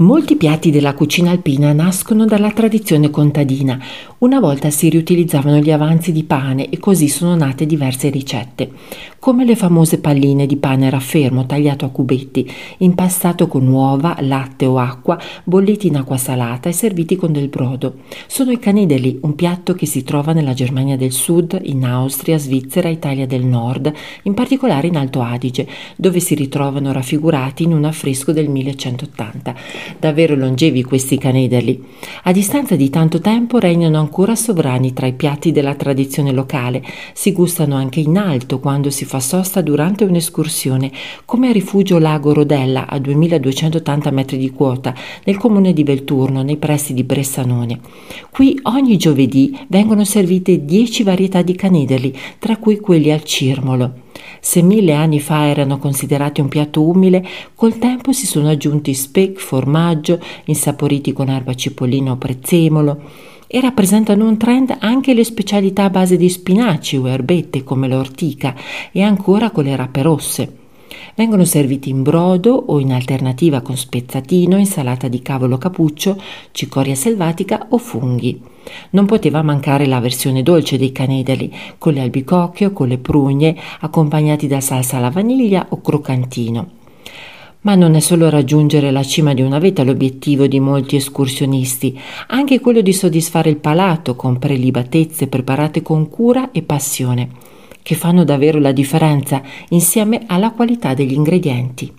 Molti piatti della cucina alpina nascono dalla tradizione contadina. Una volta si riutilizzavano gli avanzi di pane e così sono nate diverse ricette, come le famose palline di pane raffermo tagliato a cubetti, impastato con uova, latte o acqua, bolliti in acqua salata e serviti con del brodo. Sono i canederli, un piatto che si trova nella Germania del Sud, in Austria, Svizzera, Italia del Nord, in particolare in Alto Adige, dove si ritrovano raffigurati in un affresco del 1180. Davvero longevi questi canederli. A distanza di tanto tempo regnano ancora sovrani tra i piatti della tradizione locale. Si gustano anche in alto quando si fa sosta durante un'escursione, come a rifugio Lago Rodella a 2280 metri di quota nel comune di Belturno, nei pressi di Bressanone. Qui ogni giovedì vengono servite 10 varietà di canederli, tra cui quelli al Cirmolo. Se 1000 anni fa erano considerati un piatto umile, col tempo si sono aggiunti speck, formaggio, insaporiti con erba cipollina o prezzemolo, e rappresentano un trend anche le specialità a base di spinaci o erbette come l'ortica e ancora con le rape rosse. Vengono serviti in brodo o in alternativa con spezzatino, insalata di cavolo capuccio, cicoria selvatica o funghi. Non poteva mancare la versione dolce dei canederli, con le albicocche o con le prugne, accompagnati da salsa alla vaniglia o croccantino. Ma non è solo raggiungere la cima di una vetta l'obiettivo di molti escursionisti, anche quello di soddisfare il palato con prelibatezze preparate con cura e passione, che fanno davvero la differenza insieme alla qualità degli ingredienti.